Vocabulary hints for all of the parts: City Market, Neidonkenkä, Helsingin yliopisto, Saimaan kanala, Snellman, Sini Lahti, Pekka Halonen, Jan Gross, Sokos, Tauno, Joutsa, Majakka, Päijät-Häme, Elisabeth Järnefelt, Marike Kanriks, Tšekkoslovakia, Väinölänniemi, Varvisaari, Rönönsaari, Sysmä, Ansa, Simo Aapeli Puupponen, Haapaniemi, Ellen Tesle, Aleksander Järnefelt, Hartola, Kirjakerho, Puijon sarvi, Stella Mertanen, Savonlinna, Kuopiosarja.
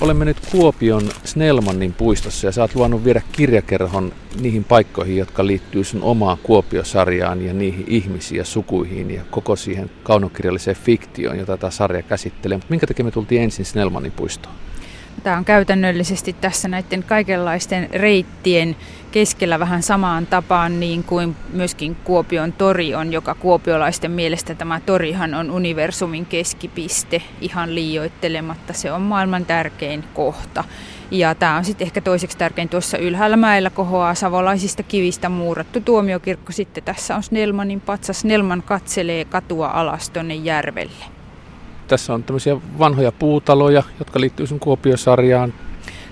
Olemme nyt Kuopion Snellmanin puistossa ja sä oot luonut viedä kirjakerhon niihin paikkoihin, jotka liittyy sun omaan Kuopiosarjaan ja niihin ihmisiin ja sukuihin ja koko siihen kaunokirjalliseen fiktioon, jota tämä sarja käsittelee. Mutta minkä takia me tultiin ensin Snellmanin puistoon? Tämä on käytännöllisesti tässä näiden kaikenlaisten reittien keskellä vähän samaan tapaan niin kuin myöskin Kuopion tori on, joka kuopiolaisten mielestä tämä torihan on universumin keskipiste ihan liioittelematta. Se on maailman tärkein kohta. Ja tämä on sitten ehkä toiseksi tärkein. Tuossa ylhäällä mäellä kohoaa savolaisista kivistä muurattu tuomiokirkko. Sitten tässä on Snellmanin patsas. Snellman katselee katua alas tuonne järvelle. Tässä on tämmöisiä vanhoja puutaloja, jotka liittyy sun Kuopiosarjaan.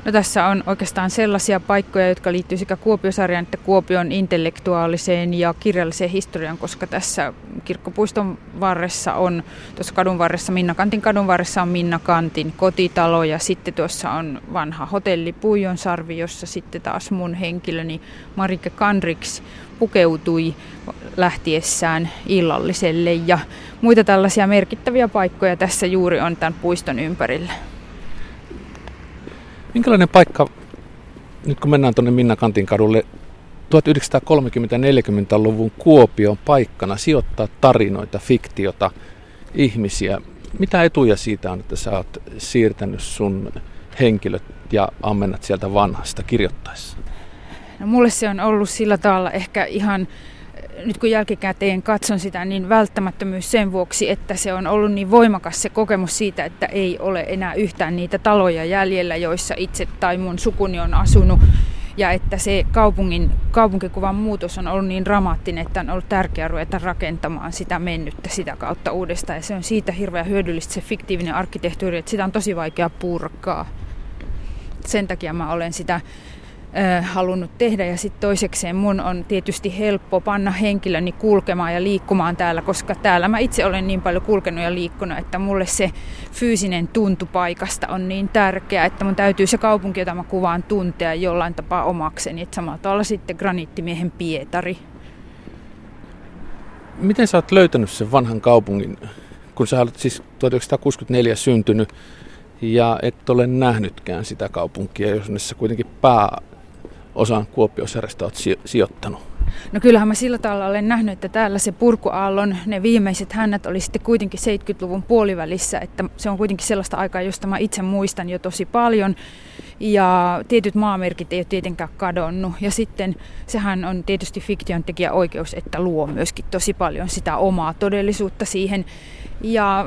No tässä on oikeastaan sellaisia paikkoja, jotka liittyy sekä Kuopiosarjaan että Kuopion intellektuaaliseen ja kirjalliseen historiaan, koska tässä kirkkopuiston varressa on, tuossa kadun varressa, Minna Canthin kadun varressa on Minna Canthin kotitalo ja sitten tuossa on vanha hotelli Puijon sarvi, jossa sitten taas mun henkilöni Marike Kanriks pukeutui lähtiessään illalliselle ja muita tällaisia merkittäviä paikkoja tässä juuri on tämän puiston ympärillä. Minkälainen paikka, nyt kun mennään tuonne Minna Canthin kadulle, 1930-40-luvun Kuopion paikkana sijoittaa tarinoita, fiktiota, ihmisiä. Mitä etuja siitä on, että sä oot siirtänyt sun henkilöt ja ammennat sieltä vanhasta kirjoittaessa? No mulle se on ollut sillä tavalla ehkä ihan, nyt kun jälkikäteen katson sitä, niin välttämättömyys sen vuoksi, että se on ollut niin voimakas se kokemus siitä, että ei ole enää yhtään niitä taloja jäljellä, joissa itse tai mun sukuni on asunut. Ja että se kaupunkikuvan muutos on ollut niin dramaattinen, että on ollut tärkeää ruveta rakentamaan sitä mennyttä sitä kautta uudestaan. Ja se on siitä hirveän hyödyllistä se fiktiivinen arkkitehtuuri, että sitä on tosi vaikea purkaa. Sen takia mä olen sitä halunnut tehdä ja sitten toisekseen mun on tietysti helppo panna henkilöni kulkemaan ja liikkumaan täällä, koska täällä mä itse olen niin paljon kulkenut ja liikkunut, että mulle se fyysinen tuntu paikasta on niin tärkeä, että mun täytyy se kaupunki, jota mä kuvaan, tuntea jollain tapaa omakseni, että samalla tavalla sitten graniittimiehen Pietari. Miten sä oot löytänyt sen vanhan kaupungin, kun sä olet siis 1964 syntynyt ja et ole nähnytkään sitä kaupunkia, jos sä kuitenkin osaan Kuopiosarjasta olet sijoittanut? No kyllähän mä sillä tavalla olen nähnyt, että täällä se purkuaallon ne viimeiset hännät oli sitten kuitenkin 70-luvun puolivälissä, että se on kuitenkin sellaista aikaa, josta mä itse muistan jo tosi paljon ja tietyt maamerkit ei ole tietenkään kadonnut ja sitten sehän on tietysti fiktion tekijä oikeus, että luo myöskin tosi paljon sitä omaa todellisuutta siihen ja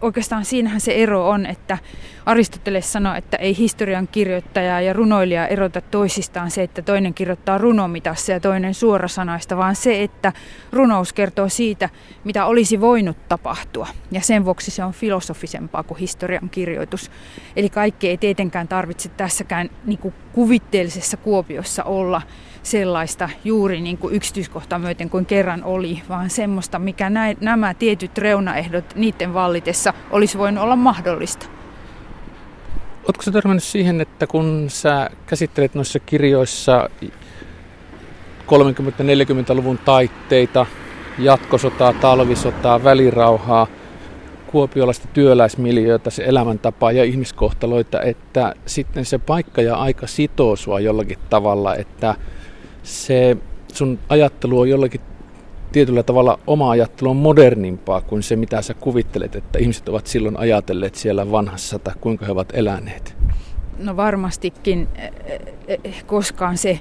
oikeastaan siinähän se ero on, että Aristoteles sanoi, että ei historian kirjoittaja ja runoilija erota toisistaan se, että toinen kirjoittaa runomitatsia ja toinen suorasanaista, vaan se, että runous kertoo siitä, mitä olisi voinut tapahtua. Ja sen vuoksi se on filosofisempaa kuin historian kirjoitus. Eli kaikki ei tietenkään tarvitse tässäkään niin kuin kuvitteellisessa Kuopiossa olla sellaista juuri niin kuin yksityiskohtaa myöten kuin kerran oli, vaan semmoista, mikä nämä tietyt reunaehdot niiden vallitessa olisi voinut olla mahdollista. Oletko sä törmännyt siihen, että kun sä käsittelet noissa kirjoissa 30-40-luvun taitteita, jatkosotaa, talvisotaa, välirauhaa, kuopiolaista työläismiljöötä, se elämäntapaa ja ihmiskohtaloita, että sitten se paikka ja aika sitoo sua jollakin tavalla, että se sun ajattelu on jollakin tietyllä tavalla oma ajattelu on modernimpaa kuin se, mitä sä kuvittelet, että ihmiset ovat silloin ajatelleet siellä vanhassa tai kuinka he ovat eläneet. No varmastikin koskaan se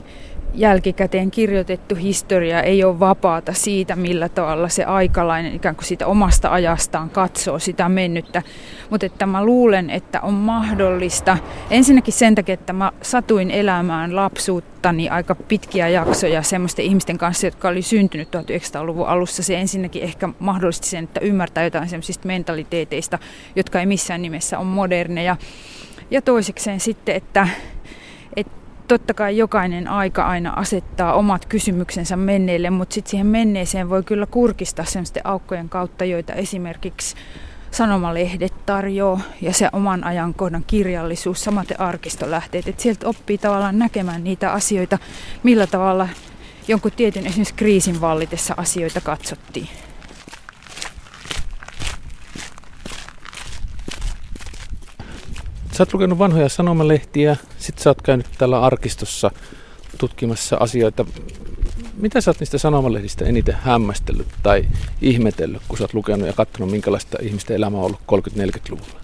jälkikäteen kirjoitettu historia ei ole vapaata siitä, millä tavalla se aikalainen ikään kuin siitä omasta ajastaan katsoo sitä mennyttä. Mutta että mä luulen, että on mahdollista. Ensinnäkin sen takia, että mä satuin elämään lapsuuttani aika pitkiä jaksoja semmoisten ihmisten kanssa, jotka oli syntynyt 1900-luvun alussa. Se ensinnäkin ehkä mahdollisti sen, että ymmärtää jotain semmoisista mentaliteeteista, jotka ei missään nimessä ole moderneja. Ja toisekseen sitten, että totta kai jokainen aika aina asettaa omat kysymyksensä menneille, mutta sitten siihen menneeseen voi kyllä kurkistaa sellaisten aukkojen kautta, joita esimerkiksi sanomalehdet tarjoaa ja se oman ajankohdan kirjallisuus, samaten arkistolähteet. Et sieltä oppii tavallaan näkemään niitä asioita, millä tavalla jonkun tietyn esimerkiksi kriisin vallitessa asioita katsottiin. Sä oot lukenut vanhoja sanomalehtiä, sit sä oot käynyt täällä arkistossa tutkimassa asioita. Mitä sä oot niistä sanomalehdistä eniten hämmästellyt tai ihmetellyt, kun sä oot lukenut ja katsonut, minkälaista ihmisten elämä on ollut 30-40-luvulla?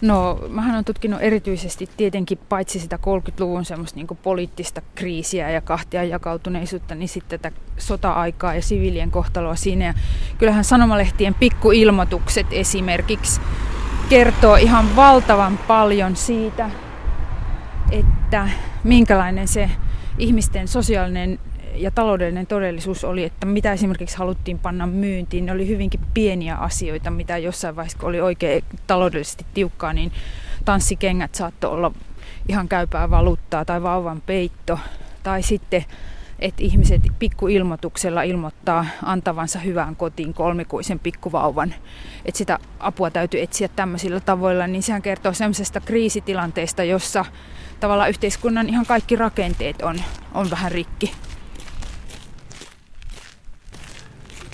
No, mähän olen tutkinut erityisesti tietenkin paitsi sitä 30-luvun semmoista niin kuin poliittista kriisiä ja kahtia jakautuneisuutta, niin sitten tätä sota-aikaa ja siviilien kohtaloa siinä. Ja kyllähän sanomalehtien pikkuilmoitukset esimerkiksi kertoo ihan valtavan paljon siitä, että minkälainen se ihmisten sosiaalinen ja taloudellinen todellisuus oli, että mitä esimerkiksi haluttiin panna myyntiin. Ne oli hyvinkin pieniä asioita, mitä jossain vaiheessa, kun oli oikein taloudellisesti tiukkaa, niin tanssikengät saattoi olla ihan käypää valuuttaa tai vauvan peitto. Tai sitten, että ihmiset pikkuilmoituksella ilmoittaa antavansa hyvään kotiin kolmikuisen pikkuvauvan. Että sitä apua täytyy etsiä tämmöisillä tavoilla, niin sehän kertoo semmoisesta kriisitilanteesta, jossa tavallaan yhteiskunnan ihan kaikki rakenteet on vähän rikki.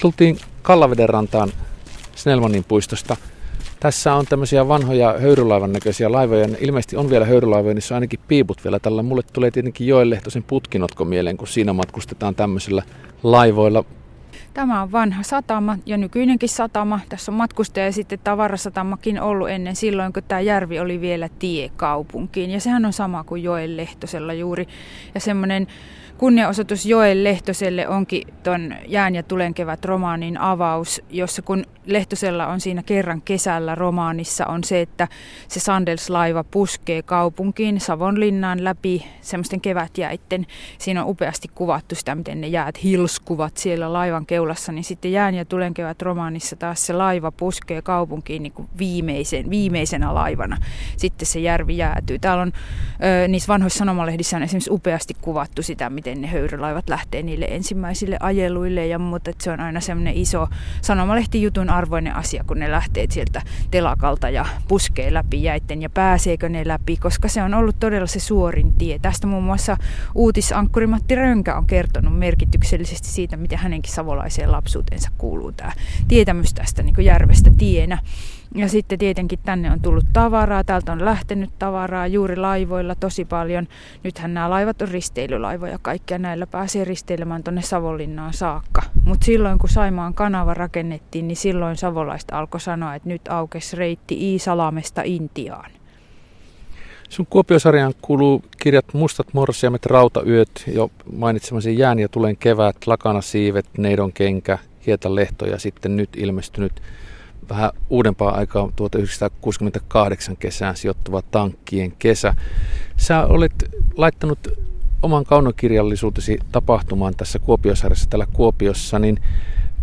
Tultiin Kallavedenrantaan Snellmanin puistosta. Tässä on tämmöisiä vanhoja höyrylaivan näköisiä laivoja. Ilmeisesti on vielä höyrylaivoja, niissä on ainakin piiput vielä tällä. Mulle tulee tietenkin Joel Lehtosen putkinotko mieleen, kun siinä matkustetaan tämmöisillä laivoilla. Tämä on vanha satama ja nykyinenkin satama. Tässä on matkustaja ja sitten tavarasatamakin ollut ennen silloin, kun tämä järvi oli vielä tiekaupunkiin. Ja sehän on sama kuin Joel Lehtosella juuri. Ja semmoinen kunnianosoitus Joel Lehtoselle onkin ton Jään ja tulen kevät -romaanin avaus, jossa kun Lehtosella on siinä kerran kesällä romaanissa on se, että se Sandels-laiva puskee kaupunkiin Savonlinnaan läpi semmoisten kevätjäitten. Siinä on upeasti kuvattu sitä, miten ne jäät hilskuvat siellä laivan keulassa, niin sitten Jään ja tulen kevät -romaanissa taas se laiva puskee kaupunkiin niin kuin viimeisenä laivana. Sitten se järvi jäätyy. Täällä on niissä vanhoissa sanomalehdissä on esimerkiksi upeasti kuvattu sitä, miten ne höyrylaivat lähtee niille ensimmäisille ajeluille ja muuta. Se on aina semmoinen iso sanomalehtijutun arvoinen asia, kun ne lähtee sieltä telakalta ja puskee läpi jäitten ja pääseekö ne läpi, koska se on ollut todella se suorin tie. Tästä muun muassa uutisankkuri Matti Rönkä on kertonut merkityksellisesti siitä, miten hänenkin savolaiseen lapsuutensa kuuluu tämä tietämys tästä niin kuin järvestä tienä. Ja sitten tietenkin tänne on tullut tavaraa, täältä on lähtenyt tavaraa juuri laivoilla tosi paljon. Nythän nämä laivat on risteilylaivoja kaikkia, näillä pääsee risteilemään tuonne Savonlinnaan saakka. Mutta silloin kun Saimaan kanava rakennettiin, niin silloin savolaiset alkoi sanoa, että nyt aukesi reitti Iisalamesta Intiaan. Sun Kuopiosarjaan kuuluu kirjat Mustat, Morsiamet, Rautayöt, jo mainitsemasi Jään ja tulen kevät, Lakanasiivet, Neidonkenkä, Hietalehto ja sitten nyt ilmestynyt vähän uudempaa aikaa 1968 kesään sijoittuva Tankkien kesä. Sä olet laittanut oman kaunokirjallisuutesi tapahtumaan tässä Kuopiosarjassa, täällä Kuopiossa, niin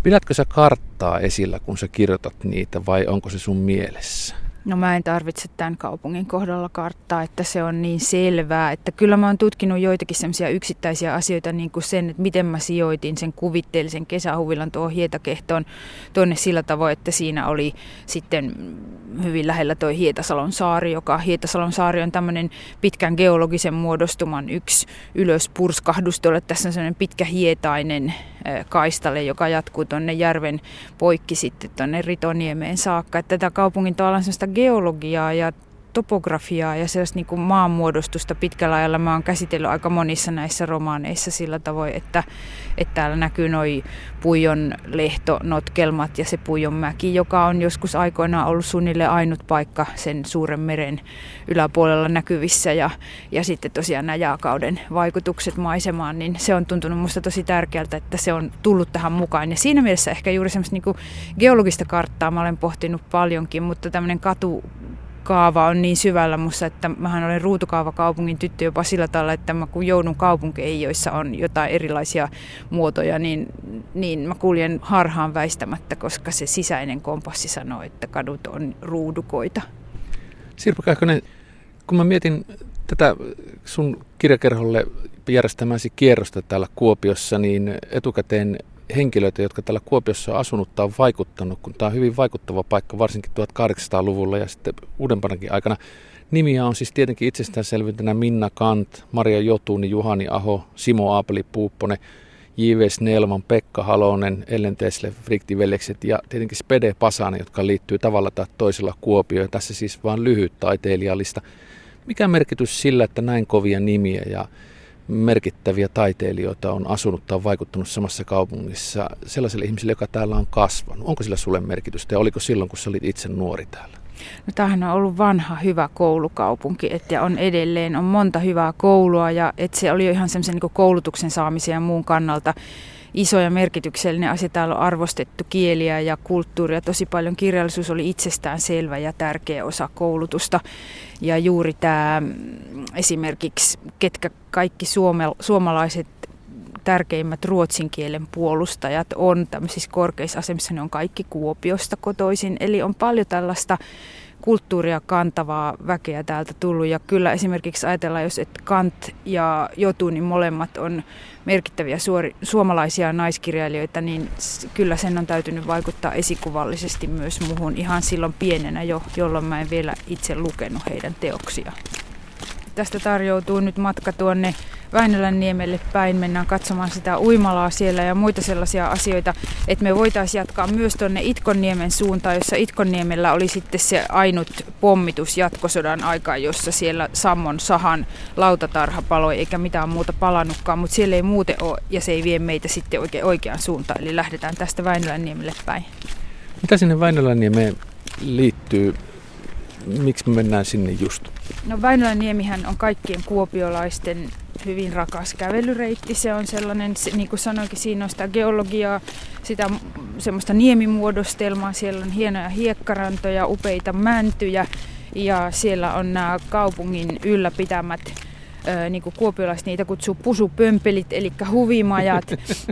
pidätkö sä karttaa esillä, kun sä kirjoitat niitä, vai onko se sun mielessä? No mä en tarvitse tämän kaupungin kohdalla karttaa, että se on niin selvää, että kyllä mä oon tutkinut joitakin semmoisia yksittäisiä asioita, niin kuin sen, että miten mä sijoitin sen kuvitteellisen kesähuvilan tuohon Hietakehtoon tuonne sillä tavoin, että siinä oli sitten hyvin lähellä toi Hietasalon saari, joka Hietasalon saari on tämmöinen pitkän geologisen muodostuman yksi ylöspurskahdus. Tässä on semmoinen pitkä hietainen kaistale, joka jatkuu tuonne järven poikki sitten tuonne Ritoniemeen saakka. Että tätä kaupungin tavallaan semmoista geologiaa ja topografiaa ja sellaista niin kuin maanmuodostusta pitkällä ajalla mä oon käsitellyt aika monissa näissä romaaneissa sillä tavoin, että täällä näkyy noi Puijon lehtonotkelmat ja se Puijon mäki, joka on joskus aikoinaan ollut suunnilleen ainut paikka sen suuren meren yläpuolella näkyvissä ja sitten tosiaan nämä jääkauden vaikutukset maisemaan, niin se on tuntunut musta tosi tärkeältä, että se on tullut tähän mukaan ja siinä mielessä ehkä juuri semmoista niin kuin geologista karttaa mä olen pohtinut paljonkin, mutta tämmöinen katukaava on niin syvällä musta, että mähän olen ruutukaavakaupungin tyttö jopa sillä tavalla, että mä kun joudun kaupunkeihin, joissa on jotain erilaisia muotoja, niin mä kuljen harhaan väistämättä, koska se sisäinen kompassi sanoo, että kadut on ruudukoita. Sirpa Kähkönen, kun mä mietin tätä sun kirjakerholle järjestämäsi kierrosta täällä Kuopiossa, niin etukäteen henkilöitä, jotka täällä Kuopiossa on asunut tai on vaikuttanut, kun tämä on hyvin vaikuttava paikka, varsinkin 1800-luvulla ja sitten uudempanakin aikana. Nimiä on siis tietenkin itsestäänselvyytenä Minna Canth, Maria Jotuni, Juhani Aho, Simo Aapeli Puupponen, J.V. Snellman, Pekka Halonen, Ellen Tesle, Frikti Veljekset ja tietenkin Spede Pasanen, jotka liittyy tavalla tai toisella Kuopioon. Tässä siis vain lyhyt taiteilijalista. Mikä merkitys sillä, että näin kovia nimiä ja merkittäviä taiteilijoita on asunut tai vaikuttanut samassa kaupungissa sellaiselle ihmiselle, joka täällä on kasvanut? Onko sillä sulle merkitystä ja oliko silloin, kun sä olit itse nuori täällä? No, tämähän on ollut vanha hyvä koulukaupunki, että on edelleen on monta hyvää koulua ja että se oli jo ihan semmoisen niin koulutuksen saamisen ja muun kannalta iso ja merkityksellinen asia. Täällä on arvostettu kieliä ja kulttuuria tosi paljon. Kirjallisuus oli itsestään selvä ja tärkeä osa koulutusta. Ja juuri tämä esimerkiksi, ketkä kaikki suomalaiset tärkeimmät ruotsin kielen puolustajat on tämmöisissä korkeissa asemissa, ne on kaikki Kuopiosta kotoisin. Eli on paljon tällaista kulttuuria kantavaa väkeä täältä tullut. Ja kyllä esimerkiksi ajatellaan, jos et Canth ja Jotu, niin molemmat on merkittäviä suomalaisia naiskirjailijoita, niin kyllä sen on täytynyt vaikuttaa esikuvallisesti myös muuhun ihan silloin pienenä jo, jolloin mä en vielä itse lukenut heidän teoksiaan. Tästä tarjoutuu nyt matka tuonne Väinölänniemelle päin. Mennään katsomaan sitä uimalaa siellä ja muita sellaisia asioita, että me voitaisiin jatkaa myös tuonne Itkonniemen suuntaan, jossa Itkonniemellä oli sitten se ainut pommitus jatkosodan aikaan, jossa siellä sammon sahan lautatarha paloi eikä mitään muuta palannutkaan, mutta siellä ei muuten ole ja se ei vie meitä sitten oikeaan suuntaan. Eli lähdetään tästä Väinölänniemelle päin. Mitä sinne Väinölänniemeen liittyy? Miksi me mennään sinne just? No, Väinölänniemihän on kaikkien kuopiolaisten hyvin rakas kävelyreitti. Se on sellainen, niin kuin sanoinkin, siinä on sitä geologiaa, sitä semmoista niemimuodostelmaa. Siellä on hienoja hiekkarantoja, upeita mäntyjä ja siellä on nämä kaupungin ylläpitämät, niin kuin kuopiolaiset niitä kutsuu pusupömpelit, eli huvimajat.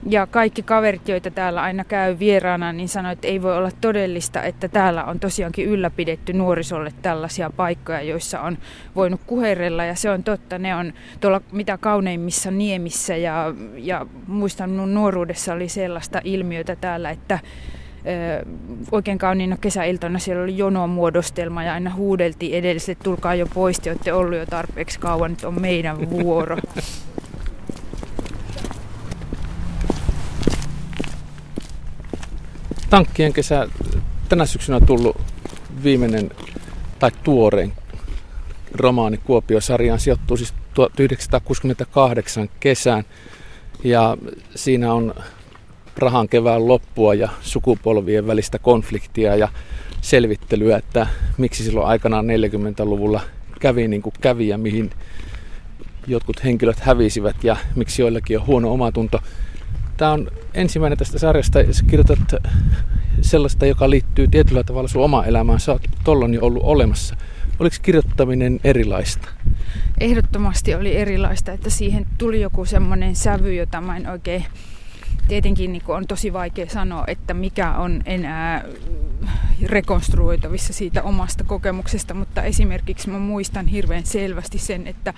Ja kaikki kaverit, joita täällä aina käy vieraana, niin sanoi, että ei voi olla todellista, että täällä on tosiaankin ylläpidetty nuorisolle tällaisia paikkoja, joissa on voinut kuherella. Ja se on totta, ne on tuolla mitä kauneimmissa niemissä. Ja muistan, minun nuoruudessa oli sellaista ilmiötä täällä, että oikein kauniina kesäiltana siellä oli jonomuodostelma ja aina huudeltiin edelliset, tulkaa jo pois, te olette olleet jo tarpeeksi kauan, nyt on meidän vuoro. Tankkien kesä tänä syksynä on tullut viimeinen tai tuorein romaani Kuopiosarjaan, sijoittuu siis 1968 kesään ja siinä on rahan kevään loppua ja sukupolvien välistä konfliktia ja selvittelyä, että miksi silloin aikanaan 40-luvulla kävi niin kuin kävi ja mihin jotkut henkilöt hävisivät ja miksi joillakin on huono omatunto. Tämä on ensimmäinen tästä sarjasta, ja sä kirjoitat sellaista, joka liittyy tietyllä tavalla sun omaan elämään. Sä oot tollon jo ollut olemassa. Oliko kirjoittaminen erilaista? Ehdottomasti oli erilaista, että siihen tuli joku semmoinen sävy, jota mä en oikein... Tietenkin niin on tosi vaikea sanoa, että mikä on enää rekonstruoitavissa siitä omasta kokemuksesta, mutta esimerkiksi mä muistan hirveän selvästi sen, että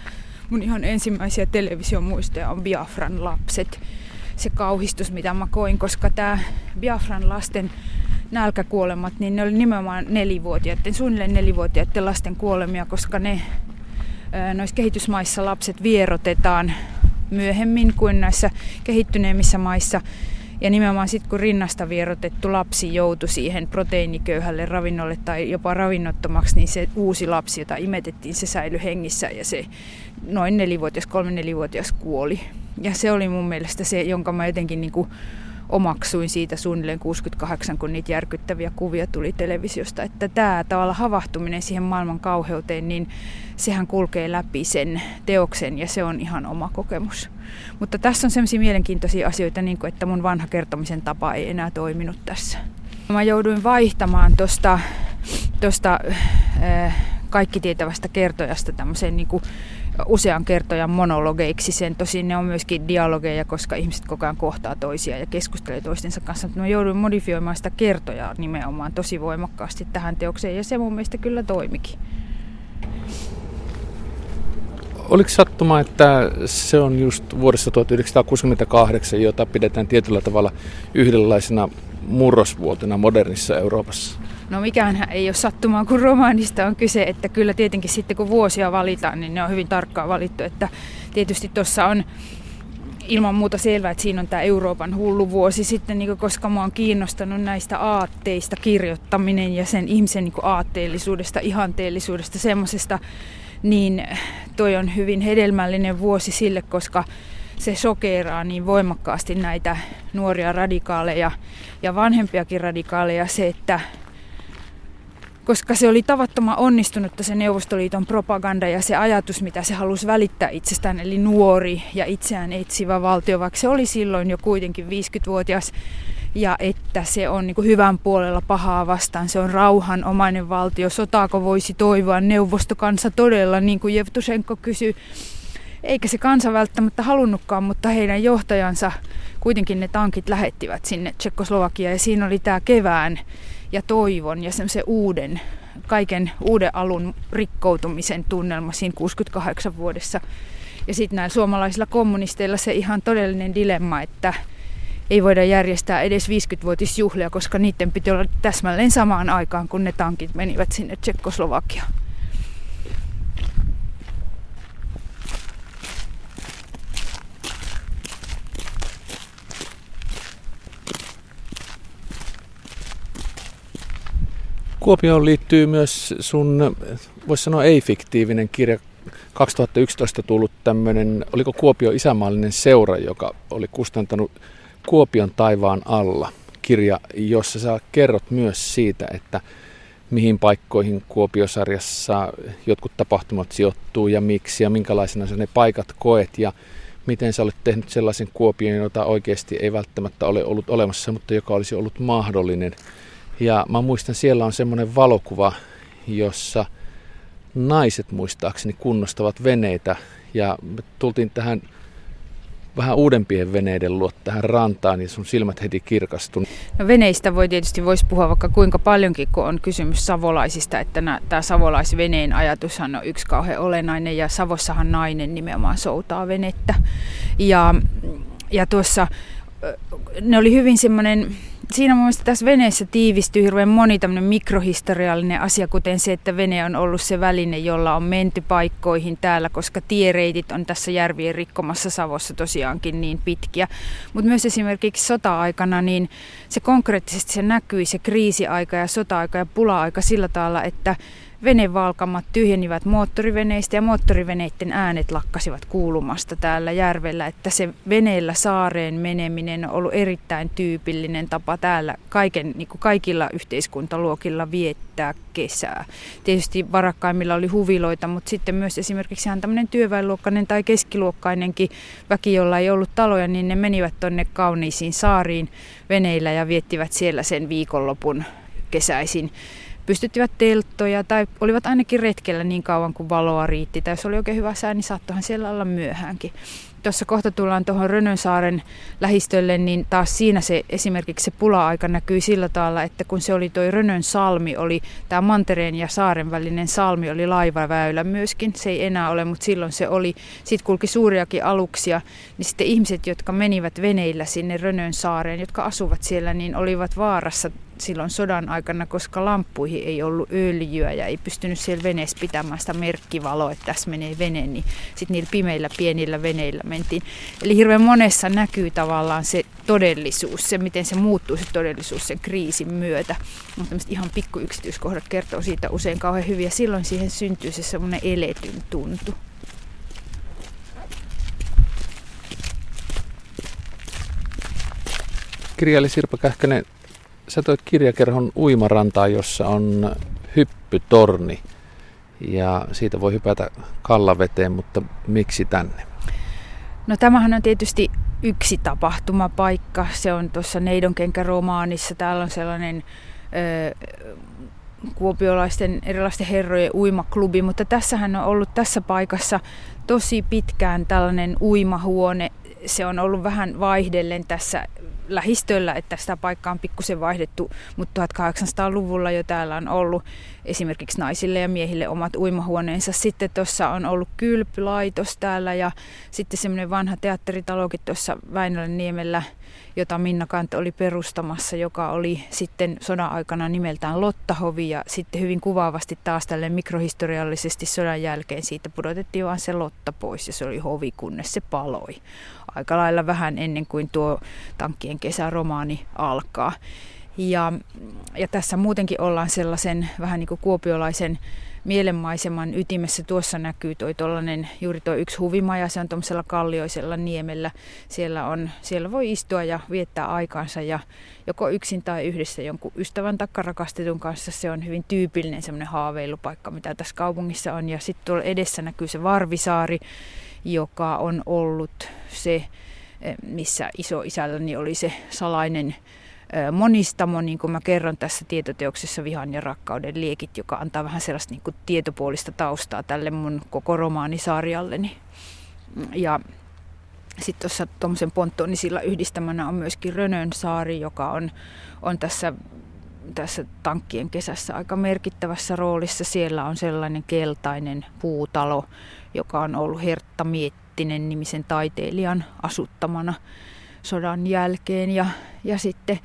mun ihan ensimmäisiä televisiomuistoja on Biafran lapset. Se kauhistus, mitä mä koin, koska tämä Biafran lasten nälkäkuolemat, niin ne oli nimenomaan suunnilleen nelivuotiaiden lasten kuolemia, koska ne noissa kehitysmaissa lapset vierotetaan myöhemmin kuin näissä kehittyneemmissä maissa. Ja nimenomaan sitten, kun rinnasta vierotettu lapsi joutui siihen proteiiniköyhälle ravinnolle tai jopa ravinnottomaksi, niin se uusi lapsi, jota imetettiin, se säilyi hengissä ja se noin 3-4-vuotias kuoli. Ja se oli mun mielestä se, jonka mä jotenkin niinku omaksuin siitä suunnilleen 68, kun niitä järkyttäviä kuvia tuli televisiosta. Että tämä tavalla havahtuminen siihen maailman kauheuteen, niin sehän kulkee läpi sen teoksen ja se on ihan oma kokemus. Mutta tässä on sellaisia mielenkiintoisia asioita, niin kuin, että mun vanha kertomisen tapa ei enää toiminut tässä. Mä jouduin vaihtamaan tuosta kaikki tietävästä kertojasta tämmöiseen niin kuin usean kertojan monologeiksi sen. Tosin ne on myöskin dialogeja, koska ihmiset koko ajan kohtaa toisia ja keskustelee toistensa kanssa. Mutta mä jouduin modifioimaan sitä kertojaa nimenomaan tosi voimakkaasti tähän teokseen ja se mun mielestä kyllä toimikin. Oliko sattuma, että se on just vuodessa 1968, jota pidetään tietyllä tavalla yhdenlaisena murrosvuotena modernissa Euroopassa? No, mikäänhän ei ole sattumaa, kun romaanista on kyse, että kyllä tietenkin sitten kun vuosia valitaan, niin ne on hyvin tarkkaan valittu, että tietysti tuossa on ilman muuta selvää, että siinä on tämä Euroopan hullu vuosi sitten, niin koska mua on kiinnostanut näistä aatteista kirjoittaminen ja sen ihmisen niin aatteellisuudesta, ihanteellisuudesta, semmoisesta, niin toi on hyvin hedelmällinen vuosi sille, koska se sokeeraa niin voimakkaasti näitä nuoria radikaaleja ja vanhempiakin radikaaleja se, että koska se oli tavattoman onnistunutta se Neuvostoliiton propaganda ja se ajatus, mitä se halusi välittää itsestään, eli nuori ja itseään etsivä valtio, vaikka se oli silloin jo kuitenkin 50-vuotias, ja että se on niin kuin hyvän puolella pahaa vastaan, se on rauhanomainen valtio, sotaako voisi toivoa neuvostokansa todella, niin kuin Jevtusenko kysyi, eikä se kansa välttämättä halunnutkaan, mutta heidän johtajansa, kuitenkin ne tankit lähettivät sinne Tšekkoslovakiaan, ja siinä oli tämä kevään ja toivon ja semmoisen uuden, kaiken uuden alun rikkoutumisen tunnelma siinä 68 vuodessa. Ja sitten näillä suomalaisilla kommunisteilla se ihan todellinen dilemma, että ei voida järjestää edes 50-vuotisjuhlia, koska niiden piti olla täsmälleen samaan aikaan, kun ne tankit menivät sinne Tšekkoslovakiaan. Kuopioon liittyy myös sun, voisi sanoa ei-fiktiivinen kirja, 2011 tullut tämmöinen, oliko Kuopio isänmaallinen seura, joka oli kustantanut Kuopion taivaan alla kirja, jossa sä kerrot myös siitä, että mihin paikkoihin Kuopiosarjassa jotkut tapahtumat sijoittuu ja miksi ja minkälaisena sä ne paikat koet ja miten sä olet tehnyt sellaisen Kuopion, jota oikeasti ei välttämättä ole ollut olemassa, mutta joka olisi ollut mahdollinen. Ja mä muistan, siellä on semmoinen valokuva, jossa naiset muistaakseni kunnostavat veneitä. Ja me tultiin tähän vähän uudempien veneiden luo tähän rantaan ja sun silmät heti kirkastui. No veneistä voisi puhua vaikka kuinka paljonkin, kun on kysymys savolaisista. Että tämä savolaisveneen ajatushan on yksi kauhean olennainen ja Savossahan nainen nimenomaan soutaa venettä. Ja tuossa ne oli hyvin semmoinen... Siinä mun mielestä tässä veneessä tiivistyy hirveän moni tämmöinen mikrohistoriallinen asia, kuten se, että vene on ollut se väline, jolla on menty paikkoihin täällä, koska tiereitit on tässä järvien rikkomassa Savossa tosiaankin niin pitkiä. Mutta myös esimerkiksi sota-aikana, niin se konkreettisesti se näkyi, se kriisiaika ja sota-aika ja pula-aika sillä tavalla, että venevalkamat tyhjenivät moottoriveneistä ja moottoriveneiden äänet lakkasivat kuulumasta täällä järvellä, että se veneellä saareen meneminen on ollut erittäin tyypillinen tapa täällä niin kuin kaikilla yhteiskuntaluokilla viettää kesää. Tietysti varakkaimmilla oli huviloita, mutta sitten myös esimerkiksi ihan tämmöinen työväenluokkainen tai keskiluokkainenkin väki, jolla ei ollut taloja, niin ne menivät tonne kauniisiin saariin veneillä ja viettivät siellä sen viikonlopun kesäisin. Pystyttivät telttoja tai olivat ainakin retkellä niin kauan kuin valoa riitti. Tai jos oli oikein hyvä sää, niin saattoihan siellä olla myöhäänkin. Tuossa kohta tullaan tuohon Rönönsaaren lähistölle, niin taas siinä se esimerkiksi se pula-aika näkyy sillä tavalla, että kun se oli toi Rönönsalmi, oli tämä mantereen ja saaren välinen salmi, oli laivaväylä myöskin. Se ei enää ole, mutta silloin se oli. Sitten kulki suuriakin aluksia, niin sitten ihmiset, jotka menivät veneillä sinne Rönönsaareen, jotka asuvat siellä, niin olivat vaarassa silloin sodan aikana, koska lamppuihin ei ollut öljyä ja ei pystynyt siellä veneessä pitämään sitä merkkivaloa, että tässä menee vene, niin sitten niillä pimeillä pienillä veneillä mentiin. Eli hirveän monessa näkyy tavallaan se todellisuus, se miten se muuttuu se todellisuus sen kriisin myötä. Mutta tämmöiset ihan pikkuyksityiskohdat kertoo siitä usein kauhean hyvin ja silloin siihen syntyy se semmoinen eletyn tuntu. Kirjailija Sirpa Kähkönen, sä toit Kirjakerhon uimarantaa, jossa on hyppytorni ja siitä voi hypätä Kallaveteen, mutta miksi tänne? No tämähän on tietysti yksi tapahtumapaikka. Se on tuossa Neidonkenkä-romaanissa. Täällä on sellainen kuopiolaisten erilaisten herrojen uimaklubi, mutta tässähän on ollut tässä paikassa tosi pitkään tällainen uimahuone. Se on ollut vähän vaihdellen tässä lähistöllä, että sitä paikkaa on pikkusen vaihdettu, mutta 1800-luvulla jo täällä on ollut esimerkiksi naisille ja miehille omat uimahuoneensa. Sitten tuossa on ollut kylpylaitos täällä ja sitten semmoinen vanha teatteritalokin tuossa Väinölänniemellä, jota Minna Canth oli perustamassa, joka oli sitten sodan aikana nimeltään Lottahovi ja sitten hyvin kuvaavasti taas tälle mikrohistoriallisesti sodan jälkeen siitä pudotettiin vaan se Lotta pois ja se oli hovi, kunnes se paloi. Aika lailla vähän ennen kuin tuo Tankkien kesäromaani alkaa. Ja tässä muutenkin ollaan sellaisen vähän niin kuin kuopiolaisen mielenmaiseman ytimessä. Tuossa näkyy juuri tuo yksi huvimaja, se on tuollaisella kallioisella niemellä. Siellä voi istua ja viettää aikaansa ja joko yksin tai yhdessä jonkun ystävän tai rakastetun kanssa. Se on hyvin tyypillinen semmoinen haaveilupaikka, mitä tässä kaupungissa on. Ja sitten tuolla edessä näkyy se Varvisaari, joka on ollut se, missä isoisälläni oli se salainen monistamo, niin kuin mä kerron tässä tietoteoksessa Vihan ja rakkauden liekit, joka antaa vähän sellaista niin kuin tietopuolista taustaa tälle mun koko romaanisarjalleni. Ja sitten tuossa tuommoisen ponttoonisilla yhdistämänä on myöskin Rönönsaari, joka on tässä Tankkien kesässä aika merkittävässä roolissa. Siellä on sellainen keltainen puutalo, joka on ollut Hertta Miettinen nimisen taiteilijan asuttamana sodan jälkeen. Ja sitten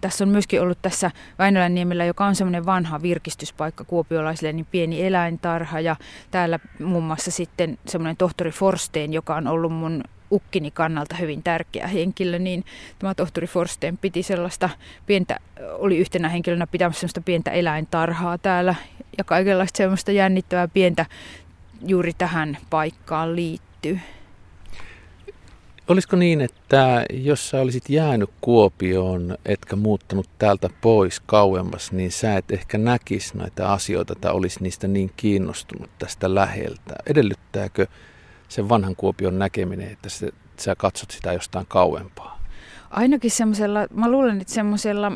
tässä on myöskin ollut tässä Väinölänniemellä, joka on semmoinen vanha virkistyspaikka kuopiolaisille, niin pieni eläintarha. Ja täällä muun muassa sitten semmoinen tohtori Forstein, joka on ollut mun ukkini kannalta hyvin tärkeä henkilö, niin tämä tohtori Forstein piti sellaista pientä, oli yhtenä henkilönä pitämässä sellaista pientä eläintarhaa täällä ja kaikenlaista semmoista jännittävää pientä juuri tähän paikkaan liittyy. Olisiko niin, että jos sä olisit jäänyt Kuopioon, etkä muuttanut täältä pois kauemmas, niin sä et ehkä näkisi näitä asioita tai olisi niistä niin kiinnostunut tästä läheltä? Edellyttääkö sen vanhan Kuopion näkeminen, että sä katsot sitä jostain kauempaa? Ainakin semmoisella, mä luulen, että semmoisella,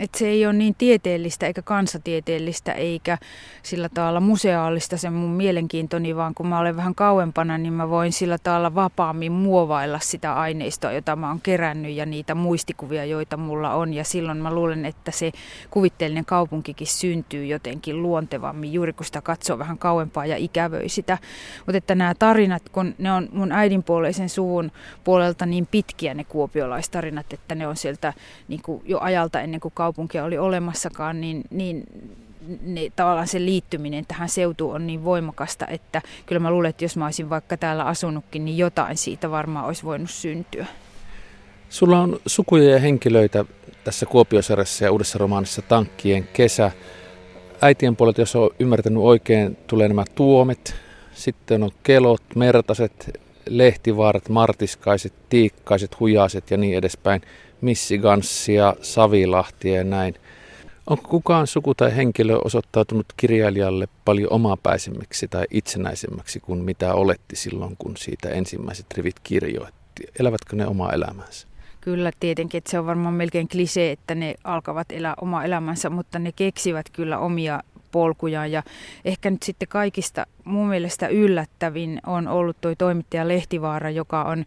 että se ei ole niin tieteellistä eikä kansatieteellistä eikä sillä tavalla museaalista se mun mielenkiintoni, vaan kun mä olen vähän kauempana, niin mä voin sillä tavalla vapaammin muovailla sitä aineistoa, jota mä oon kerännyt ja niitä muistikuvia, joita mulla on. Ja silloin mä luulen, että se kuvitteellinen kaupunkikin syntyy jotenkin luontevammin, juuri kun sitä katsoo vähän kauempaa ja ikävöi sitä. Mutta että nämä tarinat, kun ne on mun äidinpuoleisen suvun puolelta niin pitkiä ne kuopiolaistarinat, että ne on sieltä niin kuin jo ajalta ennen kuin kaupunkia oli olemassakaan, niin ne, tavallaan se liittyminen tähän seutuun on niin voimakasta, että kyllä mä luulen, että jos mä olisin vaikka täällä asunutkin, niin jotain siitä varmaan olisi voinut syntyä. Sulla on sukuja ja henkilöitä tässä Kuopiosarjassa ja uudessa romaanissa Tankkien kesä. Äitien puolelta, jos on ymmärtänyt oikein, tulee nämä tuomet, sitten on kelot, mertaset, lehtivaarat, martiskaiset, tiikkaiset, hujaset ja niin edespäin. Missiganssia, Savilahtia ja näin. Onko kukaan suku tai henkilö osoittautunut kirjailijalle paljon omapäisemmiksi tai itsenäisemmäksi kuin mitä oletti silloin, kun siitä ensimmäiset rivit kirjoitti? Elävätkö ne omaa elämänsä? Kyllä tietenkin, että se on varmaan melkein klisee, että ne alkavat elää omaa elämänsä, mutta ne keksivät kyllä omia polkujaan. Ja ehkä nyt sitten kaikista mun mielestä yllättävin on ollut tuo toimittaja Lehtivaara, joka on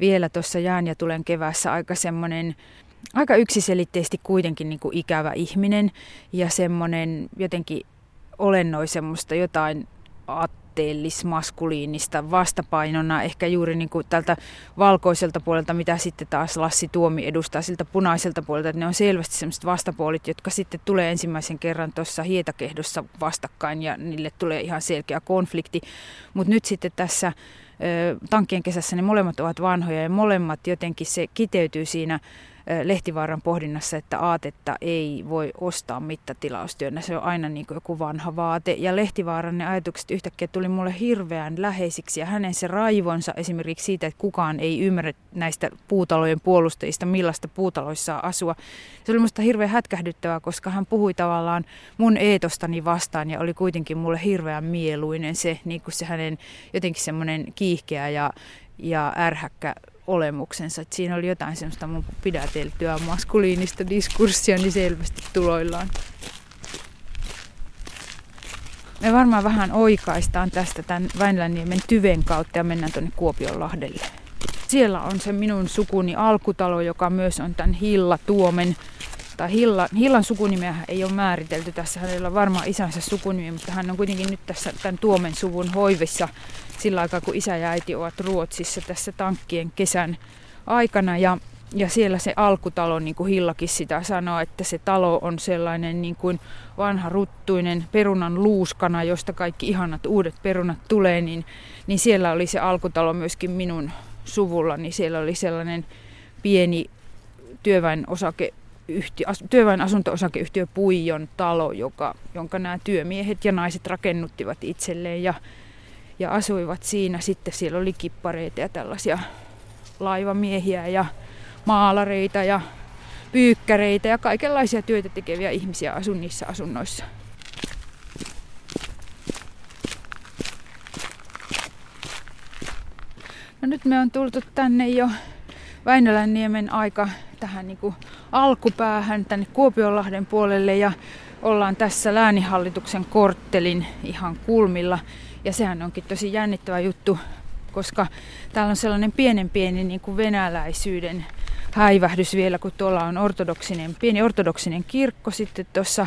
vielä tuossa Jään ja tulen keväässä aika semmoinen, aika yksiselitteisesti kuitenkin niin kuin ikävä ihminen ja semmoinen jotenkin olennoi semmoista jotain maskuliinista vastapainona ehkä juuri niin kuin tältä valkoiselta puolelta, mitä sitten taas Lassi Tuomi edustaa siltä punaiselta puolelta, että ne on selvästi sellaiset vastapuolit, jotka sitten tulee ensimmäisen kerran tuossa Hietakehdossa vastakkain ja niille tulee ihan selkeä konflikti, mutta nyt sitten tässä Tankkien kesässä ne molemmat ovat vanhoja ja molemmat jotenkin se kiteytyy siinä Lehtivaaran pohdinnassa, että aatetta ei voi ostaa mittatilaustyönä. Se on aina niin kuin joku vanha vaate. Ja Lehtivaaran ne ajatukset yhtäkkiä tuli mulle hirveän läheisiksi. Ja hänen se raivonsa esimerkiksi siitä, että kukaan ei ymmärrä näistä puutalojen puolustajista, millaista puutaloissa saa asua. Se oli musta hirveän hätkähdyttävää, koska hän puhui tavallaan mun eetostani vastaan ja oli kuitenkin mulle hirveän mieluinen se, niin kuin se hänen jotenkin semmoinen kiihkeä ja ärhäkkä olemuksensa. Että siinä oli jotain semmoista mun pidäteltyä maskuliinista diskurssia niin selvästi tuloillaan. Me varmaan vähän oikaistaan tästä tämän Väinölänniemen tyven kautta ja mennään tuonne Kuopionlahdelle. Siellä on se minun sukuni alkutalo, joka myös on tämän Hilla-Tuomen. Tai Hillan sukunimeä ei ole määritelty tässä. Hänellä on varmaan isänsä sukunimi, mutta hän on kuitenkin nyt tässä tämän Tuomen suvun hoivissa sillä aikaa, kun isä ja äiti ovat Ruotsissa tässä Tankkien kesän aikana. Ja siellä se alkutalo, niin kuin Hillakin sitä sanoo, että se talo on sellainen niin kuin vanha ruttuinen perunan luuskana, josta kaikki ihanat uudet perunat tulee, niin siellä oli se alkutalo myöskin minun suvullani. Siellä oli sellainen pieni työväen asunto-osakeyhtiö Puijon talo, jonka nämä työmiehet ja naiset rakennuttivat itselleen ja asuivat siinä. Sitten siellä oli kippareita ja tällaisia laivamiehiä ja maalareita ja pyykkäreitä ja kaikenlaisia työtä tekeviä ihmisiä asui niissä asunnoissa. No nyt me on tultu tänne jo Väinölänniemen aika tähän niin kuin alkupäähän tänne Kuopionlahden puolelle ja ollaan tässä lääninhallituksen korttelin ihan kulmilla. Ja sehän onkin tosi jännittävä juttu, koska täällä on sellainen pienen niin kuin venäläisyyden häivähdys vielä, kun tuolla on pieni ortodoksinen kirkko sitten tuossa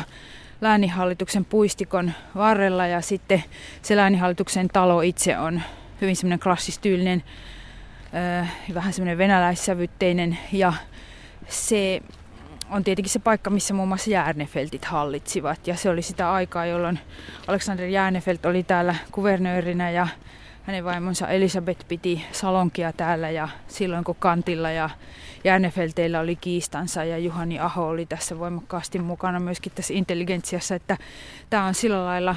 lääninhallituksen puistikon varrella ja sitten se lääninhallituksen talo itse on hyvin semmoinen klassistyylinen, vähän semmoinen venäläissävytteinen ja se on tietenkin se paikka, missä muun muassa Järnefeltit hallitsivat ja se oli sitä aikaa, jolloin Aleksander Järnefelt oli täällä kuvernöörinä ja hänen vaimonsa Elisabeth piti salonkia täällä ja silloin kun Kantilla ja Järnefelteillä oli kiistansa ja Juhani Aho oli tässä voimakkaasti mukana myöskin tässä intelligentsiassa, että tämä on sillä lailla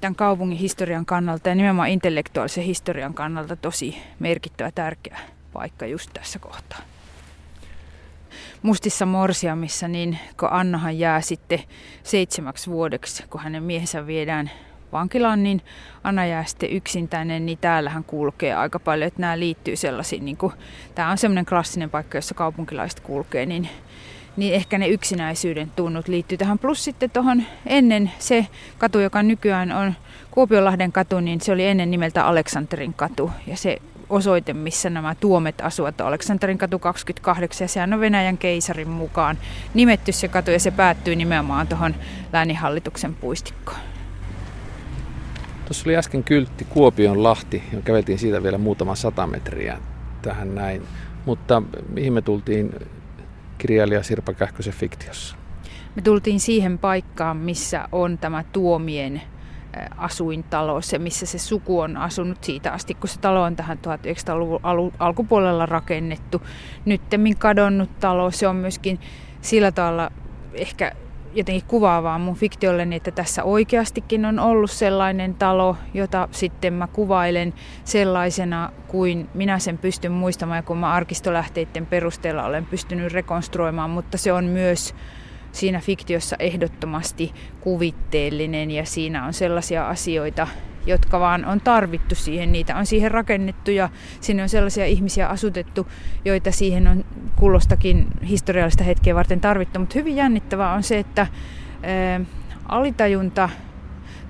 tämän kaupungin historian kannalta ja nimenomaan intellektuaalisen historian kannalta tosi merkittävä tärkeä paikka just tässä kohtaa. Mustissa Morsiamissa, niin kun Annahan jää sitten 7 vuodeksi, kun hänen miehensä viedään vankilaan, niin Anna jää sitten yksin tänne, niin täällähän kulkee aika paljon, että nämä liittyy sellaisiin, niin kuin, tämä on semmoinen klassinen paikka, jossa kaupunkilaiset kulkee, niin ehkä ne yksinäisyyden tunnut liittyy tähän. Plus sitten tuohon ennen se katu, joka nykyään on Kuopionlahden katu, niin se oli ennen nimeltä Aleksanterin katu ja se osoite, missä nämä tuomet asuvat, Aleksanterin katu 28, ja sehän on Venäjän keisarin mukaan nimetty se katu, ja se päättyy nimenomaan tuohon lääninhallituksen puistikkoon. Tuossa oli äsken kyltti Kuopionlahti, ja käveltiin siitä vielä muutama 100 metriä tähän näin, mutta mihin me tultiin kirjailija Sirpa Kähkösen fiktiossa? Me tultiin siihen paikkaan, missä on tämä Tuomien asuintalo, se missä se suku on asunut siitä asti, kun se talo on tähän 1900-luvun alkupuolella rakennettu. Nyttemmin kadonnut talo, se on myöskin sillä tavalla ehkä jotenkin kuvaavaa mun fiktiolleni, että tässä oikeastikin on ollut sellainen talo, jota sitten mä kuvailen sellaisena kuin minä sen pystyn muistamaan ja kun mä arkistolähteiden perusteella olen pystynyt rekonstruoimaan, mutta se on myös siinä fiktiossa ehdottomasti kuvitteellinen ja siinä on sellaisia asioita, jotka vaan on tarvittu siihen. Niitä on siihen rakennettu ja sinne on sellaisia ihmisiä asutettu, joita siihen on kullostakin historiallista hetkeä varten tarvittu. Mutta hyvin jännittävää on se, että alitajunta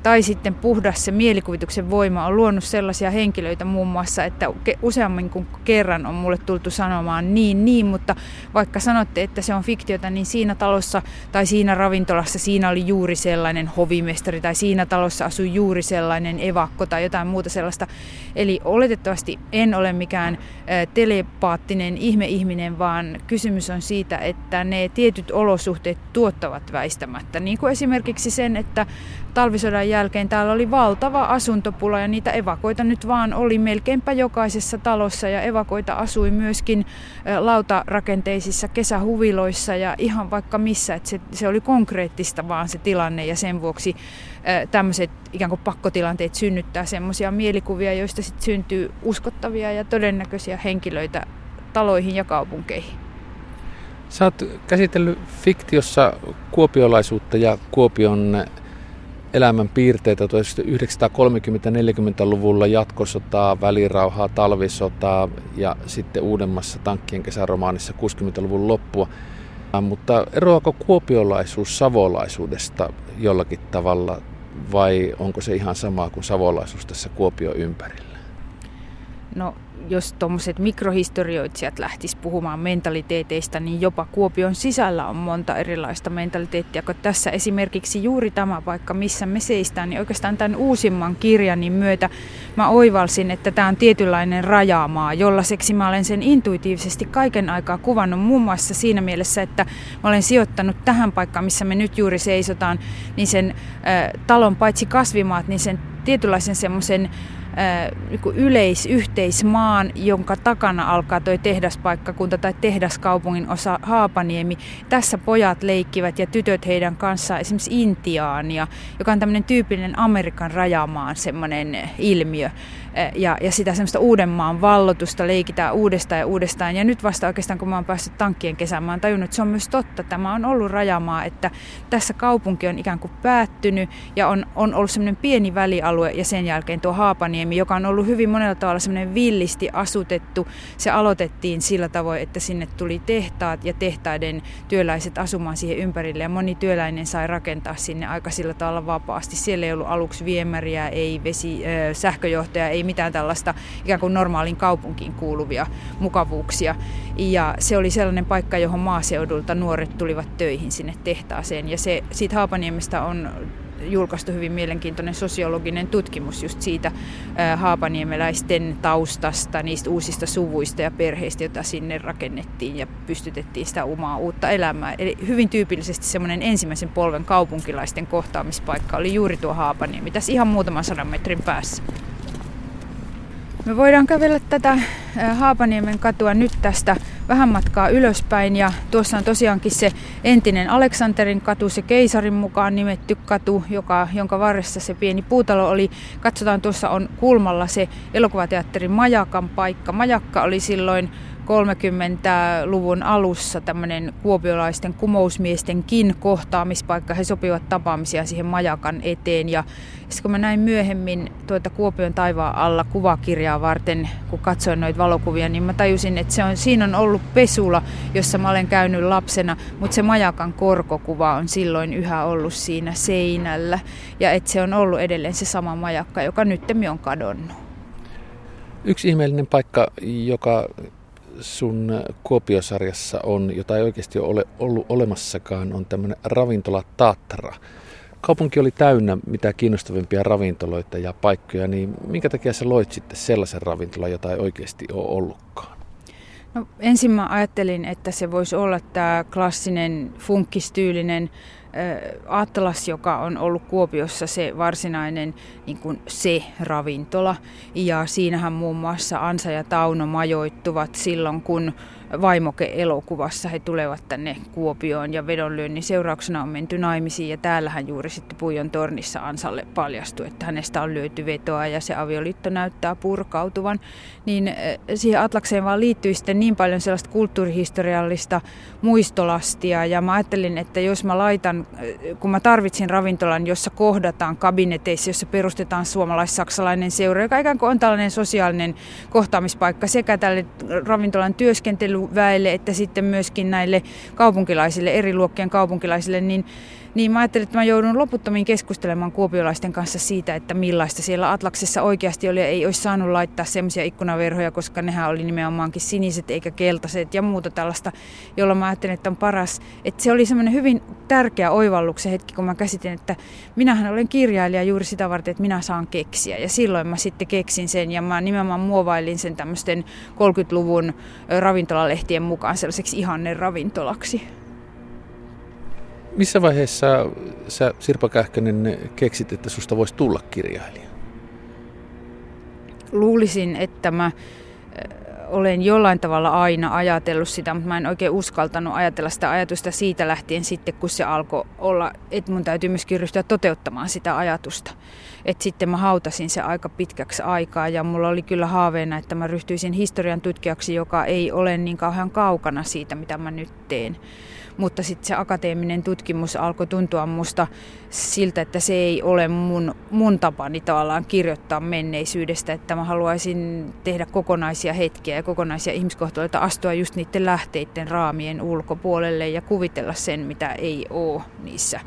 tai sitten puhdas se mielikuvituksen voima on luonut sellaisia henkilöitä muun muassa, että useammin kuin kerran on mulle tultu sanomaan niin, mutta vaikka sanotte, että se on fiktiota, niin siinä talossa tai siinä ravintolassa siinä oli juuri sellainen hovimestari tai siinä talossa asui juuri sellainen evakko tai jotain muuta sellaista. Eli oletettavasti en ole mikään telepaattinen ihmeihminen, vaan kysymys on siitä, että ne tietyt olosuhteet tuottavat väistämättä. Niin kuin esimerkiksi sen, että talvisodan jälkeen täällä oli valtava asuntopula ja niitä evakoita nyt vaan oli melkeinpä jokaisessa talossa ja evakoita asui myöskin lautarakenteisissa kesähuviloissa ja ihan vaikka missä, että se oli konkreettista vaan se tilanne ja sen vuoksi tämmöiset ikään kuin pakkotilanteet synnyttää semmoisia mielikuvia, joista sitten syntyy uskottavia ja todennäköisiä henkilöitä taloihin ja kaupunkeihin. Sä oot käsitellyt fiktiossa kuopiolaisuutta ja Kuopion elämän piirteitä 1930-40-luvulla, jatkosotaa, välirauhaa, talvisotaa ja sitten uudemmassa Tankkien kesäromaanissa 60-luvun loppua. Mutta eroako kuopiolaisuus savolaisuudesta jollakin tavalla vai onko se ihan sama kuin savolaisuus tässä Kuopion ympärillä? No jos tuommoiset mikrohistorioitsijat lähtis puhumaan mentaliteeteista, niin jopa Kuopion sisällä on monta erilaista mentaliteettia, kun tässä esimerkiksi juuri tämä paikka, missä me seistään, niin oikeastaan tämän uusimman kirjani myötä mä oivalsin, että tämä on tietynlainen rajamaa, jollaiseksi mä olen sen intuitiivisesti kaiken aikaa kuvannut muun muassa siinä mielessä, että mä olen sijoittanut tähän paikkaan, missä me nyt juuri seisotaan, niin sen talon paitsi kasvimaat, niin sen tietynlaisen semmoisen yleis-yhteismaan, jonka takana alkaa toi tehdaspaikkakunta tai tehdaskaupungin osa Haapaniemi. Tässä pojat leikkivät ja tytöt heidän kanssaan esimerkiksi intiaania, joka on tämmöinen tyypillinen Amerikan rajamaan semmoinen ilmiö. Ja sitä semmoista Uudenmaan vallotusta leikitään uudestaan ja uudestaan. Ja nyt vasta oikeastaan, kun mä oon päässyt Tankkien kesään, mä oon tajunnut, että se on myös totta. Tämä on ollut rajamaa, että tässä kaupunki on ikään kuin päättynyt ja on ollut semmoinen pieni välialue ja sen jälkeen tuo Haapaniemi, joka on ollut hyvin monella tavalla semmoinen villisti asutettu. Se aloitettiin sillä tavoin, että sinne tuli tehtaat ja tehtaiden työläiset asumaan siihen ympärille. Ja moni työläinen sai rakentaa sinne aika sillä tavalla vapaasti. Siellä ei ollut aluksi viemäriä, ei sähköjohtoja, ei mitään tällaista ikään kuin normaaliin kaupunkiin kuuluvia mukavuuksia. Ja se oli sellainen paikka, johon maaseudulta nuoret tulivat töihin sinne tehtaaseen. Ja siitä Haapaniemestä on julkaistu hyvin mielenkiintoinen sosiologinen tutkimus just siitä haapaniemeläisten taustasta, niistä uusista suvuista ja perheistä, joita sinne rakennettiin ja pystytettiin sitä omaa uutta elämää. Eli hyvin tyypillisesti semmoinen ensimmäisen polven kaupunkilaisten kohtaamispaikka oli juuri tuo Haapaniemi, tässä ihan muutaman 100 metrin päässä. Me voidaan kävellä tätä Haapaniemen katua nyt tästä vähän matkaa ylöspäin ja tuossa on tosiaankin se entinen Aleksanterin katu, se keisarin mukaan nimetty katu, jonka varressa se pieni puutalo oli. Katsotaan, tuossa on kulmalla se elokuvateatterin Majakan paikka. Majakka oli silloin 30-luvun alussa tämmöinen kuopiolaisten kumousmiestenkin kohtaamispaikka. He sopivat tapaamisia siihen Majakan eteen. Ja sitten kun mä näin myöhemmin tuota Kuopion taivaan alla -kuvakirjaa varten, kun katsoin noita valokuvia, niin mä tajusin, että siinä on ollut pesula, jossa mä olen käynyt lapsena, mutta se Majakan korkokuva on silloin yhä ollut siinä seinällä. Ja että se on ollut edelleen se sama Majakka, joka nyttemmin on kadonnut. Yksi ihmeellinen paikka, joka sun Kuopiosarjassa on, jota ei oikeasti ole ollut olemassakaan, on tämmöinen ravintola Taatra. Kaupunki oli täynnä mitä kiinnostavimpia ravintoloita ja paikkoja, niin minkä takia sä loit sitten sellaisen ravintolan, jota ei oikeasti ole ollutkaan? No, ensin mä ajattelin, että se voisi olla tämä klassinen, funkkistyylinen Atlas, joka on ollut Kuopiossa se varsinainen niin kuin se ravintola. Ja siinähän muun muassa Ansa ja Tauno majoittuvat silloin, kun Vaimoke-elokuvassa he tulevat tänne Kuopioon ja vedonlyönnin seurauksena on menty naimisiin. Ja täällähän juuri sitten Puijon tornissa Ansalle paljastui, että hänestä on lyöty vetoa ja se avioliitto näyttää purkautuvan. Niin siihen Atlakseen vaan liittyi sitten niin paljon sellaista kulttuurihistoriallista muistolastia. Ja mä ajattelin, että jos mä laitan, kun mä tarvitsin ravintolan, jossa kohdataan kabineteissa, jossa perustetaan suomalais-saksalainen seura, joka ikään kuin on tällainen sosiaalinen kohtaamispaikka sekä tälle ravintolan työskentelyväelle että sitten myöskin näille kaupunkilaisille, eri luokkien kaupunkilaisille, niin mä ajattelin, että mä joudun loputtomiin keskustelemaan kuopiolaisten kanssa siitä, että millaista siellä Atlaksessa oikeasti oli. Ei olisi saanut laittaa semmoisia ikkunaverhoja, koska nehän oli nimenomaankin siniset eikä keltaiset ja muuta tällaista, jolla mä ajattelin, että on paras. Että se oli semmoinen hyvin tärkeä oivalluksen hetki, kun mä käsitin, että minähän olen kirjailija juuri sitä varten, että minä saan keksiä. Ja silloin mä sitten keksin sen ja mä nimenomaan muovailin sen tämmöisten 30-luvun ravintolalehtien mukaan sellaiseksi ihannen ravintolaksi. Missä vaiheessa sä, Sirpa Kähkönen, keksit, että susta voisi tulla kirjailija? Luulisin, että mä olen jollain tavalla aina ajatellut sitä, mutta mä en oikein uskaltanut ajatella sitä ajatusta siitä lähtien sitten, kun se alkoi olla, että mun täytyy myöskin ryhtyä toteuttamaan sitä ajatusta. Et sitten mä hautasin se aika pitkäksi aikaa ja mulla oli kyllä haaveena, että mä ryhtyisin historian tutkijaksi, joka ei ole niin kauhean kaukana siitä, mitä mä nyt teen. Mutta sitten se akateeminen tutkimus alkoi tuntua musta siltä, että se ei ole mun tapani tavallaan kirjoittaa menneisyydestä, että mä haluaisin tehdä kokonaisia hetkiä ja kokonaisia ihmiskohtaloita, astua just niiden lähteiden raamien ulkopuolelle ja kuvitella sen, mitä ei ole niissä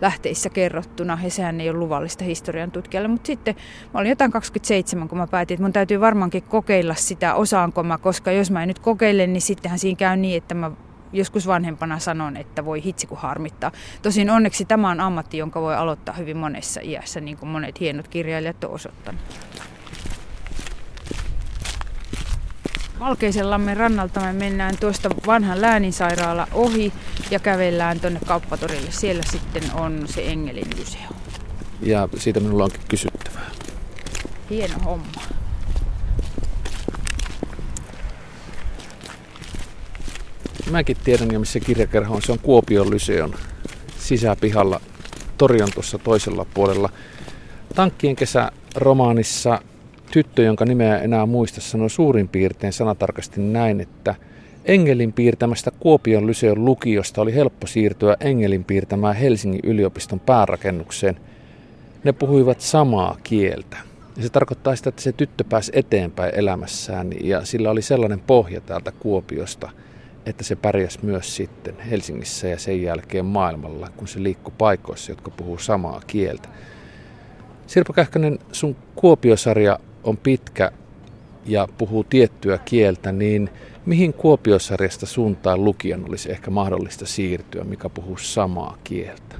lähteissä kerrottuna, ja sehän ei ole luvallista historian tutkijalle. Mutta sitten mä olin jotain 27, kun mä päätin, että mun täytyy varmaankin kokeilla sitä, osaanko mä, koska jos mä en nyt kokeile, niin sittenhän siinä käy niin, että mä joskus vanhempana sanon, että voi hitsi kun harmittaa. Tosin onneksi tämä on ammatti, jonka voi aloittaa hyvin monessa iässä, niin kuin monet hienot kirjailijat on osoittanut. Valkeisenlammen rannalta me mennään tuosta vanhan lääninsairaala ohi ja kävellään tuonne kauppatorille. Siellä sitten on se Engelin lyseo. Ja siitä minulla onkin kysyttävää. Hieno homma. Mäkin tiedän jo missä kirjakerho on. Se on Kuopion lyseon sisäpihalla. Tori on tuossa toisella puolella. Tankkien kesä -romaanissa tyttö, jonka nimeä enää muista, sanoi suurin piirtein sanatarkasti näin, että Engelin piirtämästä Kuopion lyseon lukiosta oli helppo siirtyä Engelin piirtämään Helsingin yliopiston päärakennukseen. Ne puhuivat samaa kieltä. Ja se tarkoittaa sitä, että se tyttö pääsi eteenpäin elämässään ja sillä oli sellainen pohja täältä Kuopiosta, että se pärjäsi myös sitten Helsingissä ja sen jälkeen maailmalla, kun se liikkui paikoissa, jotka puhuu samaa kieltä. Sirpa Kähkönen, sun Kuopiosarja on pitkä ja puhuu tiettyä kieltä, niin mihin Kuopiosarjasta suuntaan lukijan olisi ehkä mahdollista siirtyä, mikä puhuu samaa kieltä?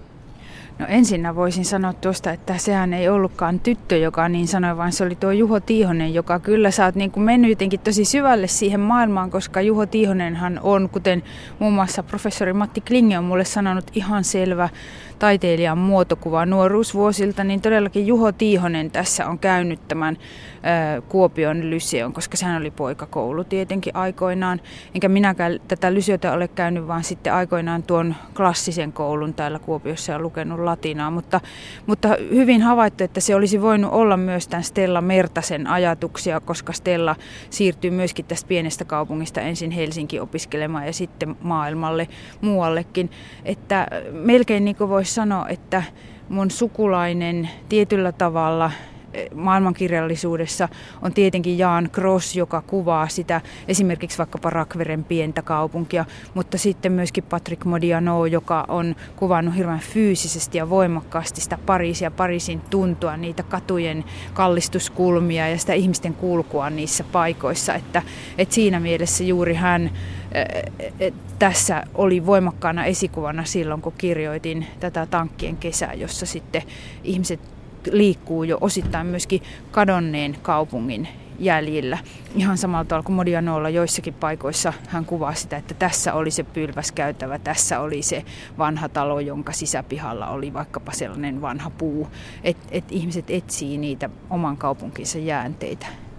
No ensinnä voisin sanoa tuosta, että sehän ei ollutkaan tyttö, joka niin sanoi, vaan se oli tuo Juho Tiihonen, joka kyllä sä oot niin kuin mennyt jotenkin tosi syvälle siihen maailmaan, koska Juho Tiihonenhan on, kuten muun muassa professori Matti Klinge on mulle sanonut, ihan selvä taiteilijan muotokuva nuoruusvuosilta, niin todellakin Juho Tiihonen tässä on käynyt tämän Kuopion lyseon, koska sehän oli poikakoulu tietenkin aikoinaan. Enkä minäkään tätä lyseota ole käynyt, vaan sitten aikoinaan tuon klassisen koulun täällä Kuopiossa ja lukenut latinaa, mutta hyvin havaittu, että se olisi voinut olla myös tämän Stella Mertasen ajatuksia, koska Stella siirtyy myöskin tästä pienestä kaupungista ensin Helsinkiin opiskelemaan ja sitten maailmalle muuallekin. Että melkein niin kuin voisi sanoa, että mun sukulainen tietyllä tavalla maailmankirjallisuudessa on tietenkin Jan Gross, joka kuvaa sitä esimerkiksi vaikkapa Rakveren pientä kaupunkia, mutta sitten myöskin Patrick Modiano, joka on kuvannut hirveän fyysisesti ja voimakkaasti sitä Pariisia, Pariisin tuntua, niitä katujen kallistuskulmia ja sitä ihmisten kulkua niissä paikoissa, että siinä mielessä juuri hän tässä oli voimakkaana esikuvana silloin, kun kirjoitin tätä Tankkien kesää, jossa sitten ihmiset liikkuu jo osittain myöskin kadonneen kaupungin jäljillä. Ihan samalla tavalla kuin Modianolla joissakin paikoissa hän kuvaa sitä, että tässä oli se pylväskäytävä, tässä oli se vanha talo, jonka sisäpihalla oli vaikkapa sellainen vanha puu, että ihmiset etsii niitä oman kaupunkinsa jäänteitä.